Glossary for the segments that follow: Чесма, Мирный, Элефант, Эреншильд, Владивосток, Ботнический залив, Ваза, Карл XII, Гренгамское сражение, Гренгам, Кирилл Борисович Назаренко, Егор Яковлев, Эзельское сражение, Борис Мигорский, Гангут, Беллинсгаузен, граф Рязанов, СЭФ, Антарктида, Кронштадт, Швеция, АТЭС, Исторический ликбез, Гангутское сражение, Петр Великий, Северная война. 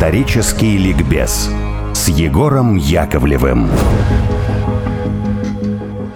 Исторический ликбез с Егором Яковлевым.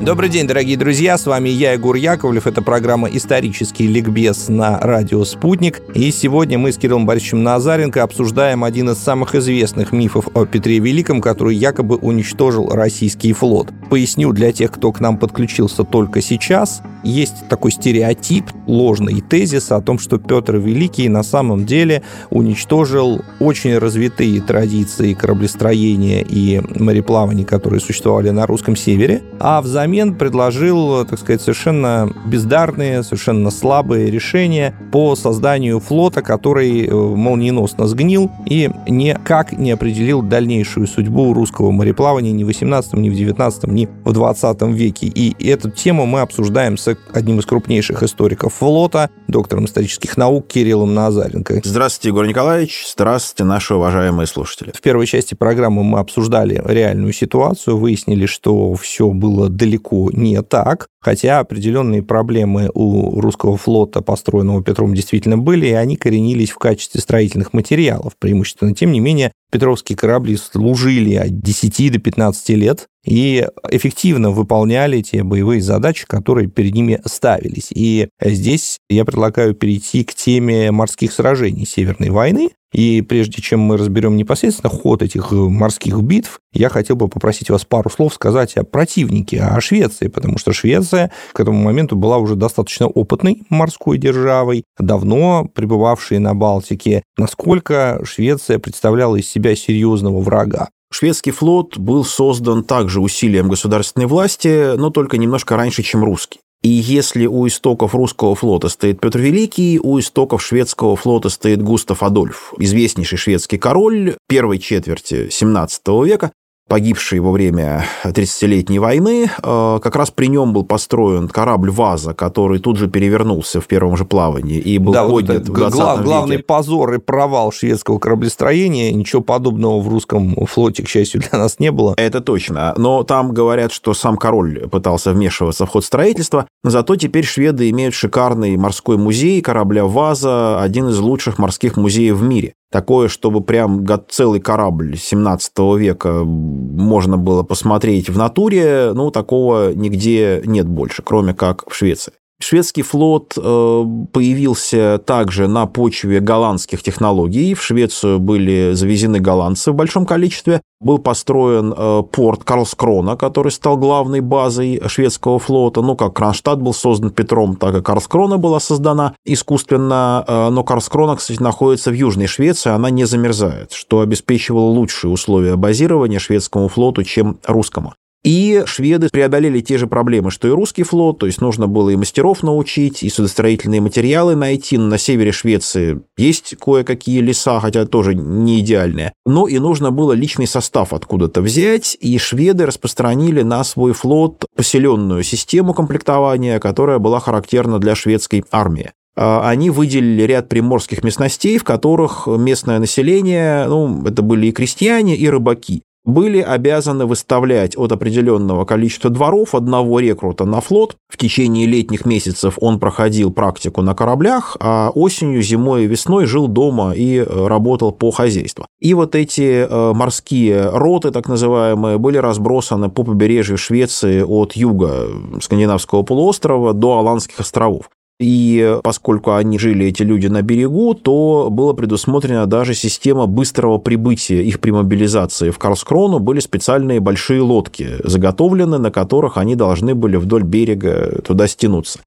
Добрый день, дорогие друзья, с вами я, Егор Яковлев, это программа «Исторический ликбез» на Радио Спутник, и сегодня мы с Кириллом Борисовичем Назаренко обсуждаем один из самых известных мифов о Петре Великом, который якобы уничтожил российский флот. Поясню для тех, кто к нам подключился только сейчас, есть такой стереотип, ложный тезис о том, что Петр Великий на самом деле уничтожил очень развитые традиции кораблестроения и мореплавания, которые существовали на русском севере, а взамен предложил, так сказать, совершенно бездарные, совершенно слабые решения по созданию флота, который молниеносно сгнил и никак не определил дальнейшую судьбу русского мореплавания ни в 18-м, ни в 19-м, ни в 20 веке. И эту тему мы обсуждаем с одним из крупнейших историков флота, доктором исторических наук Кириллом Назаренко. Здравствуйте, Егор Николаевич. Здравствуйте, наши уважаемые слушатели. В первой части программы мы обсуждали реальную ситуацию, выяснили, что все было далеко не так, хотя определенные проблемы у русского флота, построенного Петром, действительно были, и они коренились в качестве строительных материалов преимущественно. Тем не менее, петровские корабли служили от 10 до 15 лет и эффективно выполняли те боевые задачи, которые перед ними ставились. И здесь я предлагаю перейти к теме морских сражений Северной войны. И прежде чем мы разберем непосредственно ход этих морских битв, я хотел бы попросить вас пару слов сказать о противнике, о Швеции, потому что Швеция к этому моменту была уже достаточно опытной морской державой, давно пребывавшей на Балтике. Насколько Швеция представляла из себя серьезного врага? Шведский флот был создан также усилием государственной власти, но только немножко раньше, чем русский. И если у истоков русского флота стоит Петр Великий, у истоков шведского флота стоит Густав Адольф, известнейший шведский король первой четверти XVII века, погибший во время 30-летней войны. Как раз при нем был построен корабль «Ваза», который тут же перевернулся в первом же плавании и был поднят в 20 веке. Главный позор и провал шведского кораблестроения. Ничего подобного в русском флоте, к счастью, для нас не было. Это точно. Но там говорят, что сам король пытался вмешиваться в ход строительства. Зато теперь шведы имеют шикарный морской музей корабля «Ваза», один из лучших морских музеев в мире. Такое, чтобы прям целый корабль 17 века можно было посмотреть в натуре, ну, такого нигде нет больше, кроме как в Швеции. Шведский флот появился также на почве голландских технологий. В Швецию были завезены голландцы в большом количестве. Был построен порт Карлскрона, который стал главной базой шведского флота. Ну, как Кронштадт был создан Петром, так и Карлскрона была создана искусственно. Но Карлскрона, кстати, находится в Южной Швеции, она не замерзает, что обеспечивало лучшие условия базирования шведскому флоту, чем русскому. И шведы преодолели те же проблемы, что и русский флот, то есть нужно было и мастеров научить, и судостроительные материалы найти. На севере Швеции есть кое-какие леса, хотя тоже не идеальные. Но и нужно было личный состав откуда-то взять, и шведы распространили на свой флот поселенную систему комплектования, которая была характерна для шведской армии. Они выделили ряд приморских местностей, в которых местное население, ну, это были и крестьяне, и рыбаки, были обязаны выставлять от определенного количества дворов одного рекрута на флот. В течение летних месяцев он проходил практику на кораблях, а осенью, зимой и весной жил дома и работал по хозяйству. И вот эти морские роты, так называемые, были разбросаны по побережью Швеции от юга Скандинавского полуострова до Аландских островов. И поскольку они жили, эти люди, на берегу, то была предусмотрена даже система быстрого прибытия их при мобилизации в Карлскрону. Были специальные большие лодки заготовлены, на которых они должны были вдоль берега туда стянуться.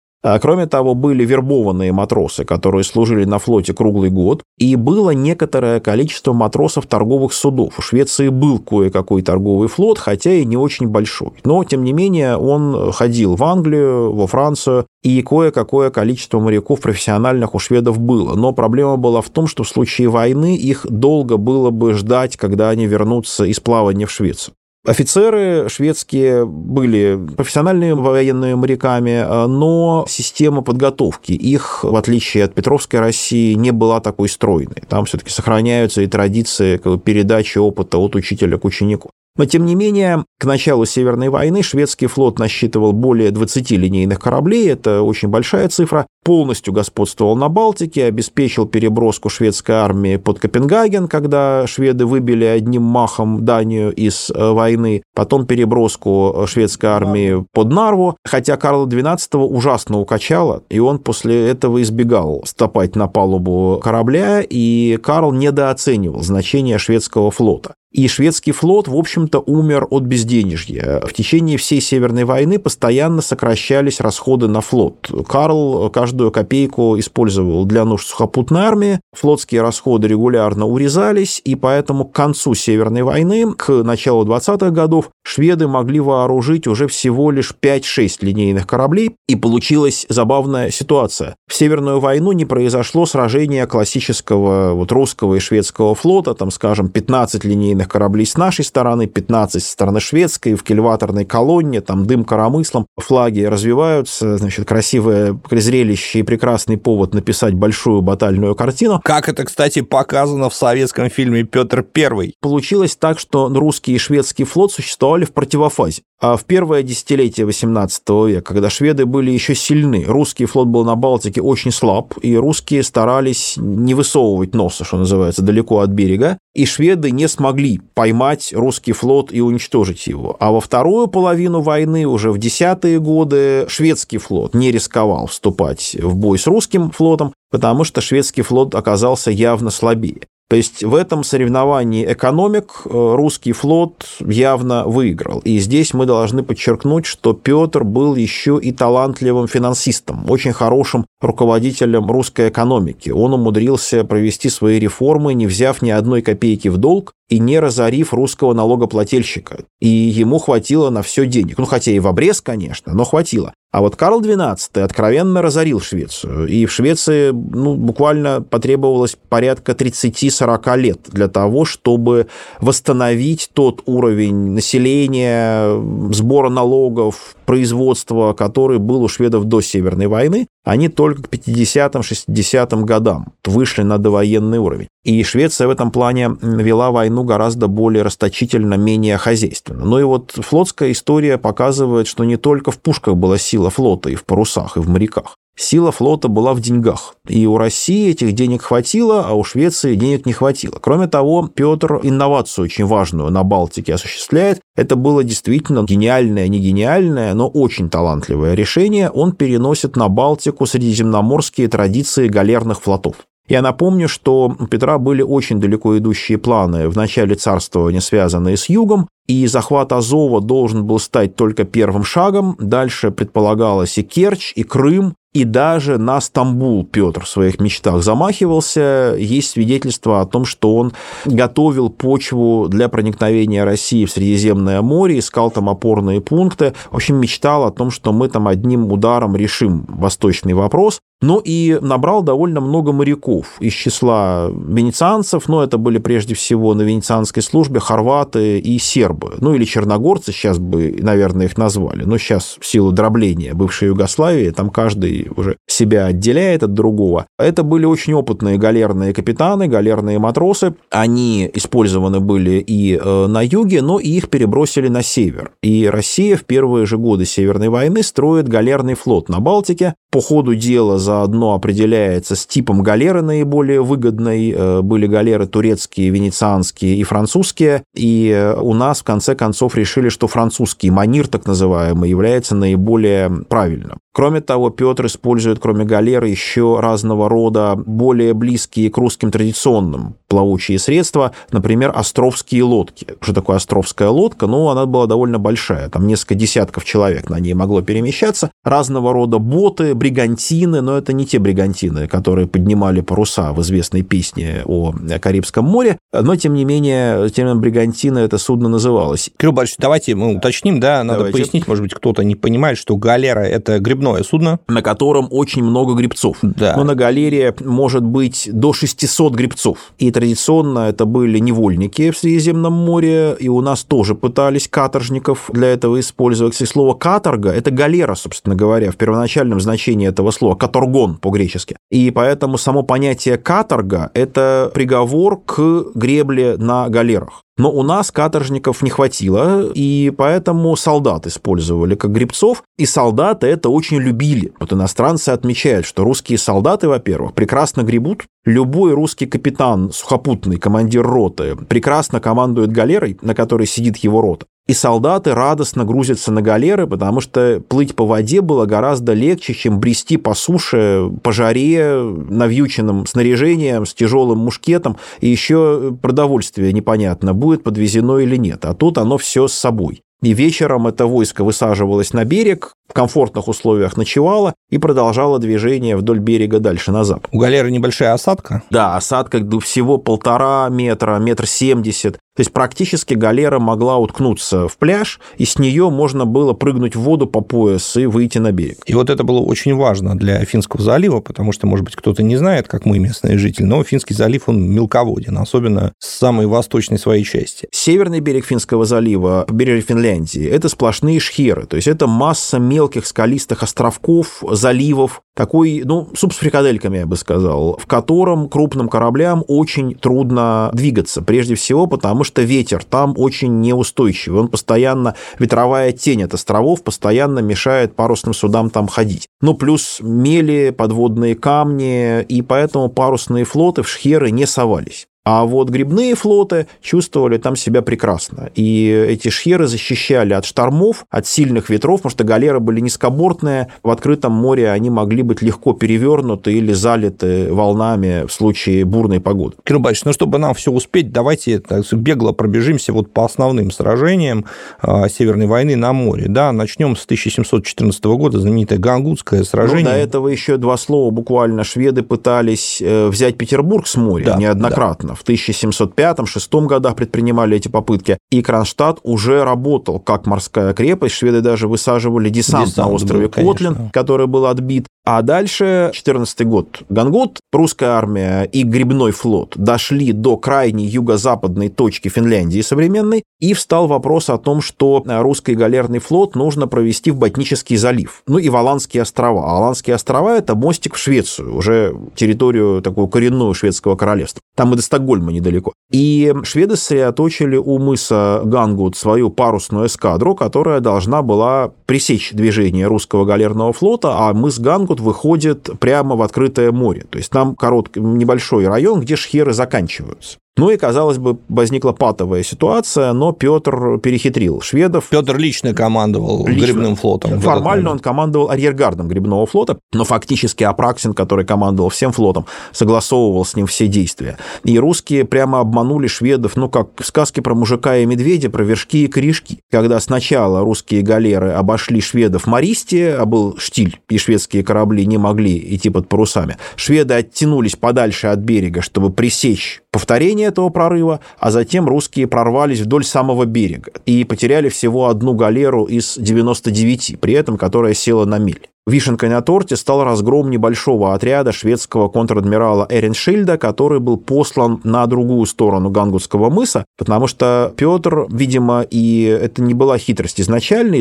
Кроме того, были вербованные матросы, которые служили на флоте круглый год, и было некоторое количество матросов торговых судов. У Швеции был кое-какой торговый флот, хотя и не очень большой. Но, тем не менее, он ходил в Англию, во Францию, и кое-какое количество моряков профессиональных у шведов было. Но проблема была в том, что в случае войны их долго было бы ждать, когда они вернутся из плавания в Швецию. Офицеры шведские были профессиональными военными моряками, но система подготовки их, в отличие от Петровской России, не была такой стройной. Там все-таки сохраняются и традиции передачи опыта от учителя к ученику. Но, тем не менее, к началу Северной войны шведский флот насчитывал более 20 линейных кораблей, это очень большая цифра, полностью господствовал на Балтике, обеспечил переброску шведской армии под Копенгаген, когда шведы выбили одним махом Данию из войны, потом переброску шведской армии под Нарву, хотя Карла XII ужасно укачало, и он после этого избегал ступать на палубу корабля, и Карл недооценивал значение шведского флота. И шведский флот, в общем-то, умер от безденежья. В течение всей Северной войны постоянно сокращались расходы на флот. Карл каждую копейку использовал для нужд сухопутной армии, флотские расходы регулярно урезались, и поэтому к концу Северной войны, к началу 20-х годов, шведы могли вооружить уже всего лишь 5-6 линейных кораблей, и получилась забавная ситуация. В Северную войну не произошло сражения классического русского и шведского флота, там, скажем, 15 линейных кораблей с нашей стороны, 15 со стороны шведской, в кильваторной колонне, там дым коромыслом, флаги развиваются, значит, красивое зрелище и прекрасный повод написать большую батальную картину. Как это, кстати, показано в советском фильме «Петр I». Получилось так, что русский и шведский флот существовали в противофазе. А в первое десятилетие XVIII века, когда шведы были еще сильны, русский флот был на Балтике очень слаб, и русские старались не высовывать носа, что называется, далеко от берега, и шведы не смогли поймать русский флот и уничтожить его. А во вторую половину войны, уже в 10-е годы, шведский флот не рисковал вступать в бой с русским флотом, потому что шведский флот оказался явно слабее. То есть в этом соревновании экономик русский флот явно выиграл. И здесь мы должны подчеркнуть, что Петр был еще и талантливым финансистом, очень хорошим руководителем русской экономики. Он умудрился провести свои реформы, не взяв ни одной копейки в долг и не разорив русского налогоплательщика. И ему хватило на все денег. Ну, хотя и в обрез, конечно, но хватило. А вот Карл XII откровенно разорил Швецию, и в Швеции буквально потребовалось порядка 30-40 лет для того, чтобы восстановить тот уровень населения, сбора налогов, производства, который был у шведов до Северной войны. Они только к 50-60 годам вышли на довоенный уровень. И Швеция в этом плане вела войну гораздо более расточительно, менее хозяйственно. Ну и вот флотская история показывает, что не только в пушках была сила флота, и в парусах, и в моряках. Сила флота была в деньгах. И у России этих денег хватило, а у Швеции денег не хватило. Кроме того, Петр инновацию очень важную на Балтике осуществляет. Это было действительно гениальное, не гениальное, но очень талантливое решение. Он переносит на Балтику средиземноморские традиции галерных флотов. Я напомню, что у Петра были очень далеко идущие планы в начале царствования, связанные с югом, и захват Азова должен был стать только первым шагом. Дальше предполагалось и Керчь, и Крым, и даже на Стамбул Петр в своих мечтах замахивался. Есть свидетельства о том, что он готовил почву для проникновения России в Средиземное море, искал там опорные пункты. В общем, мечтал о том, что мы там одним ударом решим восточный вопрос. Но и набрал довольно много моряков из числа венецианцев, но это были прежде всего на венецианской службе хорваты и сербы, или черногорцы, сейчас бы, наверное, их назвали, но сейчас в силу дробления бывшей Югославии, там каждый уже себя отделяет от другого. Это были очень опытные галерные капитаны, галерные матросы, они использованы были и на юге, но и их перебросили на север. И Россия в первые же годы Северной войны строит галерный флот на Балтике, по ходу дела заодно определяется с типом галеры наиболее выгодной. Были галеры турецкие, венецианские и французские. И у нас, в конце концов, решили, что французский манир, так называемый, является наиболее правильным. Кроме того, Петр использует, кроме галеры, еще разного рода более близкие к русским традиционным плавучие средства, например, островские лодки. Что такое островская лодка? Она была довольно большая, там несколько десятков человек на ней могло перемещаться. Разного рода боты, бригантины, но это не те бригантины, которые поднимали паруса в известной песне о Карибском море, но, тем не менее, термин бригантина это судно называлось. Кирилл Борисович, давайте мы уточним, надо пояснить, может быть, кто-то не понимает, что галера – это грибное судно, на котором очень много гребцов. Да. Но на галере может быть до 600 гребцов, и традиционно это были невольники в Средиземном море, и у нас тоже пытались каторжников для этого использовать. Кстати, слово «каторга» – это галера, собственно говоря, в первоначальном значении этого слова, каторгон по-гречески. И поэтому само понятие «каторга» – это приговор к гребле на галерах. Но у нас каторжников не хватило, и поэтому солдат использовали как гребцов, и солдаты это очень любили. Вот иностранцы отмечают, что русские солдаты, во-первых, прекрасно гребут. Любой русский капитан, сухопутный, командир роты, прекрасно командует галерой, на которой сидит его рота. И солдаты радостно грузятся на галеры, потому что плыть по воде было гораздо легче, чем брести по суше, по жаре, навьюченным снаряжением, с тяжелым мушкетом, и еще продовольствие непонятно, будет подвезено или нет, а тут оно все с собой. И вечером это войско высаживалось на берег, в комфортных условиях ночевало и продолжало движение вдоль берега дальше на запад. У галеры небольшая осадка? Да, осадка всего 1,5 метра, 1,70 метра. То есть практически галера могла уткнуться в пляж, и с нее можно было прыгнуть в воду по пояс и выйти на берег. И вот это было очень важно для Финского залива, потому что, может быть, кто-то не знает, как мы, местные жители, но Финский залив, он мелководен, особенно с самой восточной своей части. Северный берег Финского залива, побережье Финляндии, это сплошные шхеры, то есть это масса мелких скалистых островков, заливов, такой, суп с фрикадельками, я бы сказал, в котором крупным кораблям очень трудно двигаться, прежде всего потому, что ветер там очень неустойчивый, он постоянно, ветровая тень от островов постоянно мешает парусным судам там ходить. Плюс мели, подводные камни, и поэтому парусные флоты в шхеры не совались. А вот грибные флоты чувствовали там себя прекрасно. И эти шхеры защищали от штормов, от сильных ветров, потому что галеры были низкобортные. В открытом море они могли быть легко перевернуты или залиты волнами в случае бурной погоды. Кирилл Борисович, чтобы нам все успеть, давайте бегло пробежимся по основным сражениям Северной войны на море. Да, начнем с 1714 года, знаменитое Гангутское сражение. До этого еще два слова. Буквально шведы пытались взять Петербург с моря, да, неоднократно. Да. В 1705-1706 годах предпринимали эти попытки, и Кронштадт уже работал как морская крепость. Шведы даже высаживали десант на острове Котлин, который был отбит. А дальше, 14-й год, Гангут, русская армия и грибной флот дошли до крайней юго-западной точки Финляндии современной, и встал вопрос о том, что русский галерный флот нужно провести в Ботнический залив, и в Аландские острова. Аландские острова – это мостик в Швецию, уже территорию такую коренную шведского королевства. Там и до Стокгольма недалеко. И шведы сосредоточили у мыса Гангут свою парусную эскадру, которая должна была пресечь движение русского галерного флота, а мыс Гангут выходит прямо в открытое море. То есть там короткий, небольшой район, где шхеры заканчиваются. И, казалось бы, возникла патовая ситуация, но Петр перехитрил шведов. Петр лично командовал грибным флотом. Формально он командовал арьергардом грибного флота, но фактически Апраксин, который командовал всем флотом, согласовывал с ним все действия. И русские прямо обманули шведов, как сказки про мужика и медведя, про вершки и корешки. Когда сначала русские галеры обошли шведов в Мористе, а был штиль, и шведские корабли не могли идти под парусами, шведы оттянулись подальше от берега, чтобы пресечь повторение этого прорыва, а затем русские прорвались вдоль самого берега и потеряли всего одну галеру из 99, при этом которая села на мель. Вишенкой на торте стал разгром небольшого отряда шведского контр-адмирала Эреншильда, который был послан на другую сторону Гангутского мыса, потому что Петр, видимо, и это не была хитрость изначально,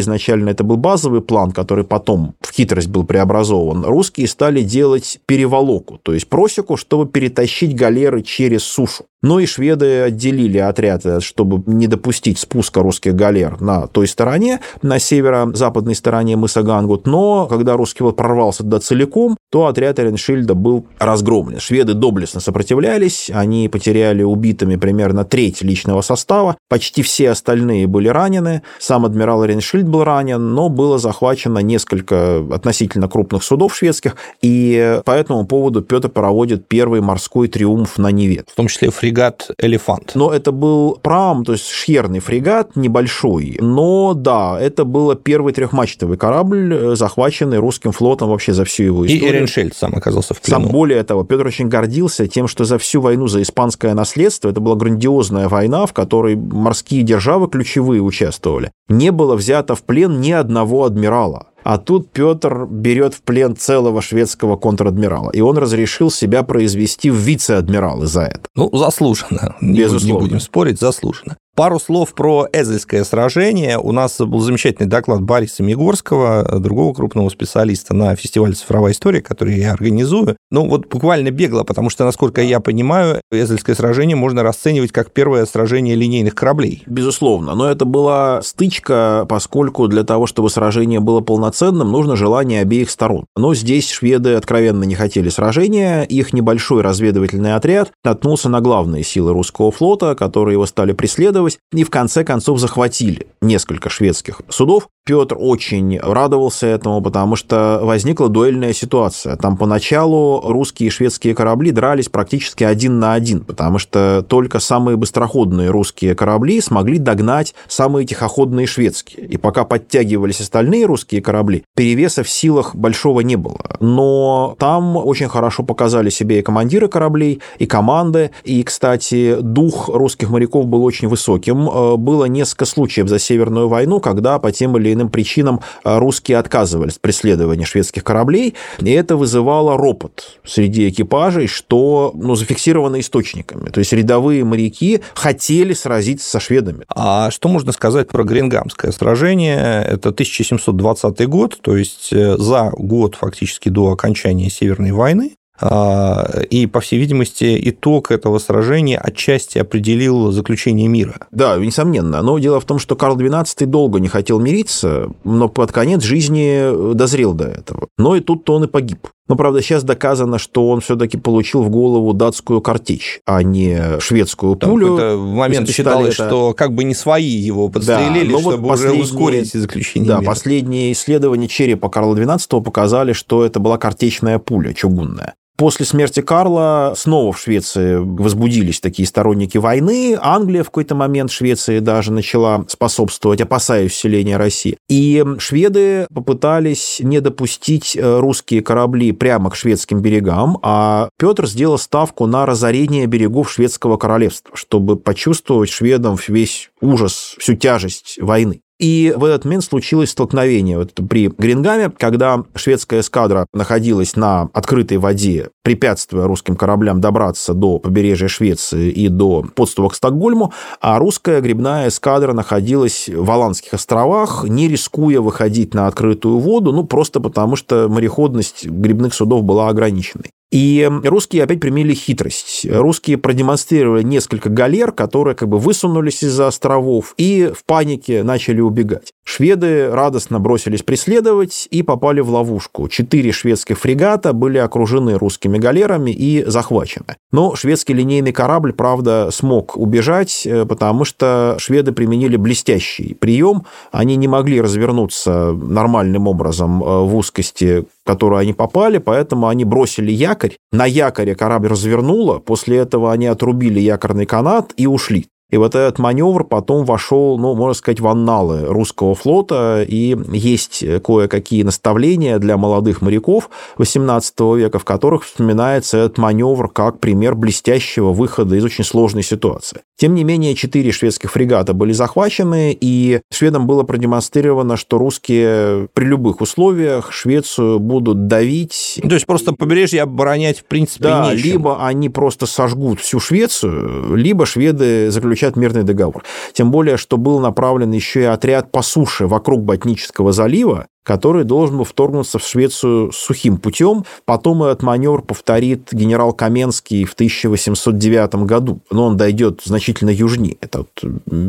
это был базовый план, который потом в хитрость был преобразован, русские стали делать переволоку, то есть просеку, чтобы перетащить галеры через сушу. И шведы отделили отряд, чтобы не допустить спуска русских галер на той стороне, на северо-западной стороне мыса Гангут, но когда русский флот прорвался туда целиком, то отряд Эреншильда был разгромлен. Шведы доблестно сопротивлялись, они потеряли убитыми примерно треть личного состава, почти все остальные были ранены, сам адмирал Эреншильд был ранен, но было захвачено несколько относительно крупных судов шведских, и по этому поводу Петр проводит первый морской триумф на Неве. В том числе фрегат «Элефант». Но это был прам, то есть шхерный фрегат, небольшой, но да, это был первый трехмачтовый корабль, захваченный русским флотом вообще за всю его историю. И Эреншельд сам оказался в плену. Сам, более того, Петр очень гордился тем, что за всю войну за испанское наследство, это была грандиозная война, в которой морские державы ключевые участвовали, не было взято в плен ни одного адмирала. А тут Петр берет в плен целого шведского контр-адмирала, и он разрешил себя произвести в вице-адмиралы за это. Заслуженно. Безусловно. Не будем спорить, заслуженно. Пару слов про Эзельское сражение. У нас был замечательный доклад Бориса Мигорского, другого крупного специалиста на фестивале «Цифровая история», который я организую. Ну, вот буквально бегло, потому что, насколько я понимаю, Эзельское сражение можно расценивать как первое сражение линейных кораблей. Безусловно. Но это была стычка, поскольку для того, чтобы сражение было полноценным, нужно желание обеих сторон. Но здесь шведы откровенно не хотели сражения. Их небольшой разведывательный отряд наткнулся на главные силы русского флота, которые его стали преследовать, и в конце концов захватили несколько шведских судов. Петр очень радовался этому, потому что возникла дуэльная ситуация. Там поначалу русские и шведские корабли дрались практически один на один, потому что только самые быстроходные русские корабли смогли догнать самые тихоходные шведские. И пока подтягивались остальные русские корабли, перевеса в силах большого не было. Но там очень хорошо показали себя и командиры кораблей, и команды. И, кстати, дух русских моряков был очень высокий. Было несколько случаев за Северную войну, когда по тем или иным причинам русские отказывались от преследования шведских кораблей, и это вызывало ропот среди экипажей, что зафиксировано источниками. То есть рядовые моряки хотели сразиться со шведами. А что можно сказать про Гренгамское сражение? Это 1720 год, то есть за год фактически до окончания Северной войны. И, по всей видимости, итог этого сражения отчасти определил заключение мира. Да, несомненно. Но дело в том, что Карл XII долго не хотел мириться, но под конец жизни дозрел до этого. Но и тут-то он и погиб. Но, правда, сейчас доказано, что он все-таки получил в голову датскую картечь, а не шведскую пулю. Да, в момент считалось, что как бы не свои его подстрелили, да, чтобы уже ускорить заключение мира. Да, последние исследования черепа Карла XII показали, что это была картечная пуля, чугунная. После смерти Карла снова в Швеции возбудились такие сторонники войны. Англия в какой-то момент Швеции даже начала способствовать, опасаясь вселения России. И шведы попытались не допустить русские корабли прямо к шведским берегам, а Петр сделал ставку на разорение берегов шведского королевства, чтобы почувствовать шведам весь ужас, всю тяжесть войны. И в этот момент случилось столкновение при Гренгаме, когда шведская эскадра находилась на открытой воде, препятствуя русским кораблям добраться до побережья Швеции и до подступа к Стокгольму, а русская гребная эскадра находилась в Аландских островах, не рискуя выходить на открытую воду, просто потому что мореходность гребных судов была ограниченной. И русские опять применили хитрость. Русские продемонстрировали несколько галер, которые высунулись из-за островов и в панике начали убегать. Шведы радостно бросились преследовать и попали в ловушку. 4 шведских фрегата были окружены русскими галерами и захвачены. Но шведский линейный корабль, правда, смог убежать, потому что шведы применили блестящий прием. Они не могли развернуться нормальным образом в узкости, в которую они попали, поэтому они бросили якорь. На якоре корабль развернуло, после этого они отрубили якорный канат и ушли. И этот маневр потом вошел, можно сказать, в анналы русского флота, и есть кое-какие наставления для молодых моряков XVIII века, в которых вспоминается этот маневр как пример блестящего выхода из очень сложной ситуации. Тем не менее, 4 шведских фрегата были захвачены, и шведам было продемонстрировано, что русские при любых условиях Швецию будут давить. То есть просто побережье оборонять в принципе да, нечем. Либо они просто сожгут всю Швецию, либо шведы заключают мирный договор. Тем более, что был направлен еще и отряд по суше вокруг Ботнического залива, который должен был вторгнуться в Швецию сухим путем. Потом этот маневр повторит генерал Каменский в 1809 году. Но он дойдет значительно южнее.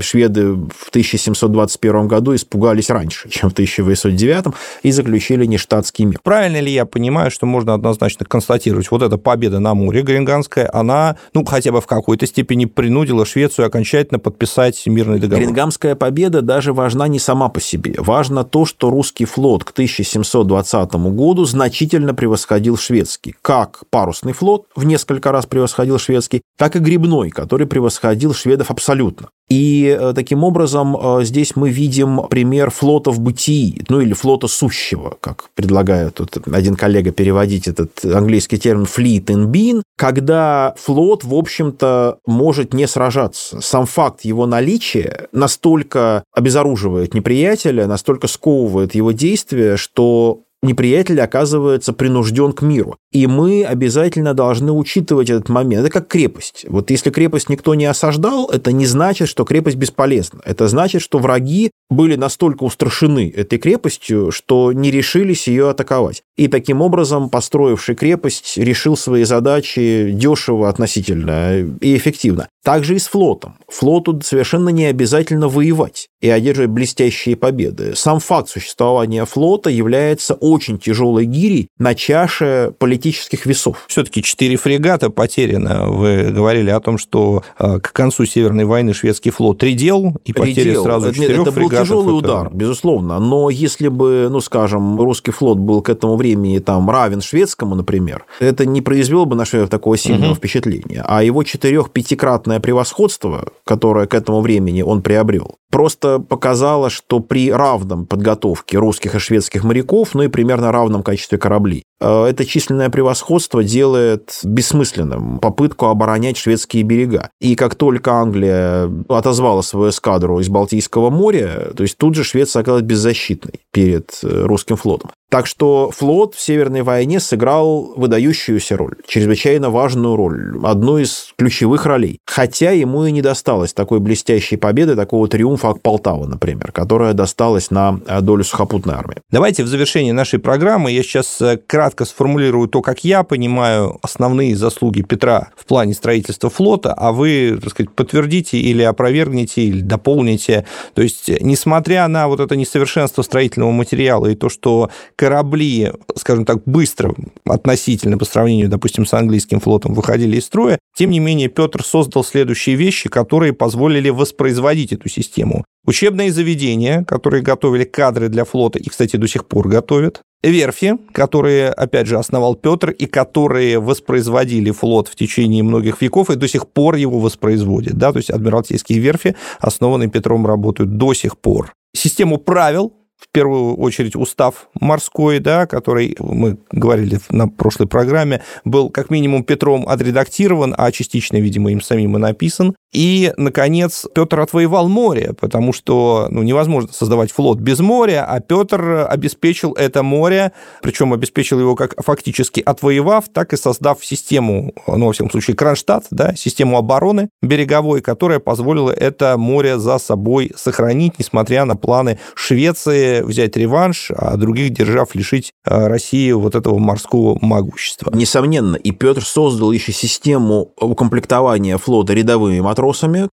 Шведы в 1721 году испугались раньше, чем в 1809, и заключили нештатский мир. Правильно ли я понимаю, что можно однозначно констатировать, эта победа на море Гренгамская, она, хотя бы в какой-то степени принудила Швецию окончательно подписать мирный договор? Гренгамская победа даже важна не сама по себе. Важно то, что русский флот к 1720 году значительно превосходил шведский. Как парусный флот в несколько раз превосходил шведский, так и гребной, который превосходил шведов абсолютно. И таким образом здесь мы видим пример флота в бытии, или флота сущего, как предлагает один коллега переводить этот английский термин «fleet in being», когда флот, в общем-то, может не сражаться. Сам факт его наличия настолько обезоруживает неприятеля, настолько сковывает его действия, что неприятель оказывается принужден к миру. И мы обязательно должны учитывать этот момент. Это как крепость. Вот если крепость никто не осаждал, это не значит, что крепость бесполезна. Это значит, что враги были настолько устрашены этой крепостью, что не решились ее атаковать. И таким образом построивший крепость решил свои задачи дешево относительно и эффективно. Также и с флотом. Флоту совершенно не обязательно воевать и одерживать блестящие победы. Сам факт существования флота является очень тяжелой гирей на чаше политических весов. Все-таки 4 фрегата потеряно. Вы говорили о том, что к концу Северной войны шведский флот редел, и потери сразу 4 фрегатов. Это был тяжелый удар, безусловно. Но если бы, скажем, русский флот был к этому времени равен шведскому, например, это не произвело бы на шведов такого сильного впечатления. А его 4-5-кратное превосходство, которое к этому времени он приобрел, просто показало, что при равном подготовке русских и шведских моряков, и примерно равном количестве кораблей, это численное превосходство делает бессмысленным попытку оборонять шведские берега. И как только Англия отозвала свою эскадру из Балтийского моря, то есть тут же Швеция оказалась беззащитной перед русским флотом. Так что флот в Северной войне сыграл выдающуюся роль, чрезвычайно важную роль, одну из ключевых ролей. Хотя ему и не досталось такой блестящей победы, такого триумфа, как Полтава, например, которая досталась на долю сухопутной армии. Давайте в завершении нашей программы я сейчас кратко сформулирую то, как я понимаю основные заслуги Петра в плане строительства флота, а вы, подтвердите или опровергните, или дополните. То есть, несмотря на вот это несовершенство строительного материала и то, что корабли, скажем так, быстро относительно по сравнению, допустим, с английским флотом выходили из строя, тем не менее Петр создал следующие вещи, которые позволили воспроизводить эту систему. Учебные заведения, которые готовили кадры для флота и, кстати, до сих пор готовят. Верфи, которые, опять же, основал Петр, и которые воспроизводили флот в течение многих веков и до сих пор его воспроизводят. Да? То есть адмиралтейские верфи, основанные Петром, работают до сих пор. Систему правил, в первую очередь устав морской, который, мы говорили на прошлой программе, был как минимум Петром отредактирован, а частично, видимо, им самим и написан. И, наконец, Петр отвоевал море, потому что невозможно создавать флот без моря, а Петр обеспечил это море, причем обеспечил его как фактически отвоевав, так и создав систему, во всяком случае, Кронштадт, систему обороны береговой, которая позволила это море за собой сохранить, несмотря на планы Швеции взять реванш, а других держав лишить России вот этого морского могущества. Несомненно, и Петр создал еще систему укомплектования флота рядовыми матросами,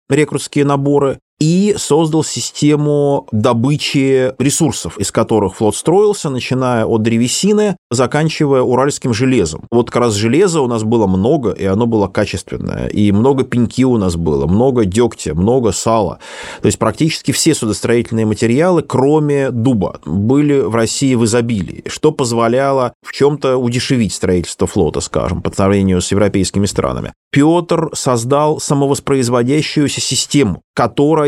рекрутские наборы, и создал систему добычи ресурсов, из которых флот строился, начиная от древесины, заканчивая уральским железом. Вот как раз железа у нас было много, и оно было качественное, и много пеньки у нас было, много дегтя, много сала. То есть практически все судостроительные материалы, кроме дуба, были в России в изобилии, что позволяло в чем-то удешевить строительство флота, скажем, по сравнению с европейскими странами. Петр создал самовоспроизводящуюся систему, которая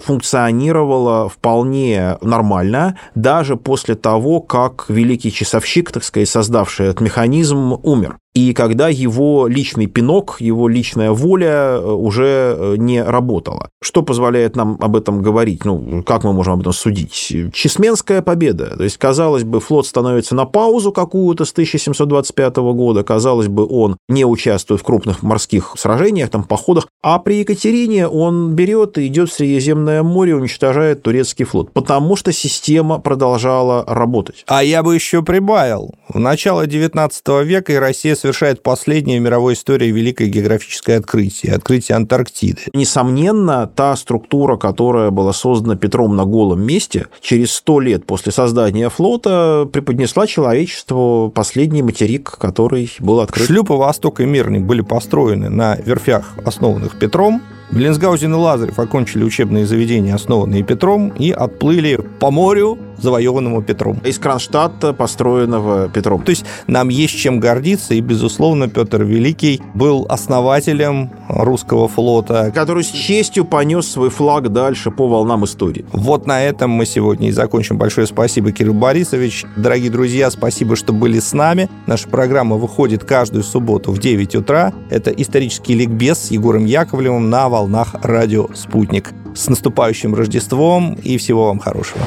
функционировала вполне нормально, даже после того, как великий часовщик, создавший этот механизм, умер. И когда его личный пинок, его личная воля уже не работала. Что позволяет нам об этом говорить? Как мы можем об этом судить? Чесменская победа. То есть, казалось бы, флот становится на паузу какую-то с 1725 года. Казалось бы, он не участвует в крупных морских сражениях, походах. А при Екатерине он берет и идет в Средиземное море, уничтожает турецкий флот. Потому что система продолжала работать. А я бы еще прибавил. В начало 19 века и Россия совершает последнее в мировой истории великое географическое открытие Антарктиды. Несомненно, та структура, которая была создана Петром на голом месте, через 100 лет после создания флота преподнесла человечеству последний материк, который был открыт. Шлюпы «Восток» и «Мирный» были построены на верфях, основанных Петром. Беллинсгаузен и Лазарев окончили учебные заведения, основанные Петром, и отплыли по морю, завоеванному Петром. Из Кронштадта, построенного Петром. То есть нам есть чем гордиться, и, безусловно, Петр Великий был основателем русского флота, который с честью понес свой флаг дальше по волнам истории. Вот на этом мы сегодня и закончим. Большое спасибо, Кирилл Борисович. Дорогие друзья, спасибо, что были с нами. Наша программа выходит каждую субботу в 9 утра. Это «Исторический ликбез» с Егором Яковлевым на волнах радио «Спутник». С наступающим Рождеством и всего вам хорошего.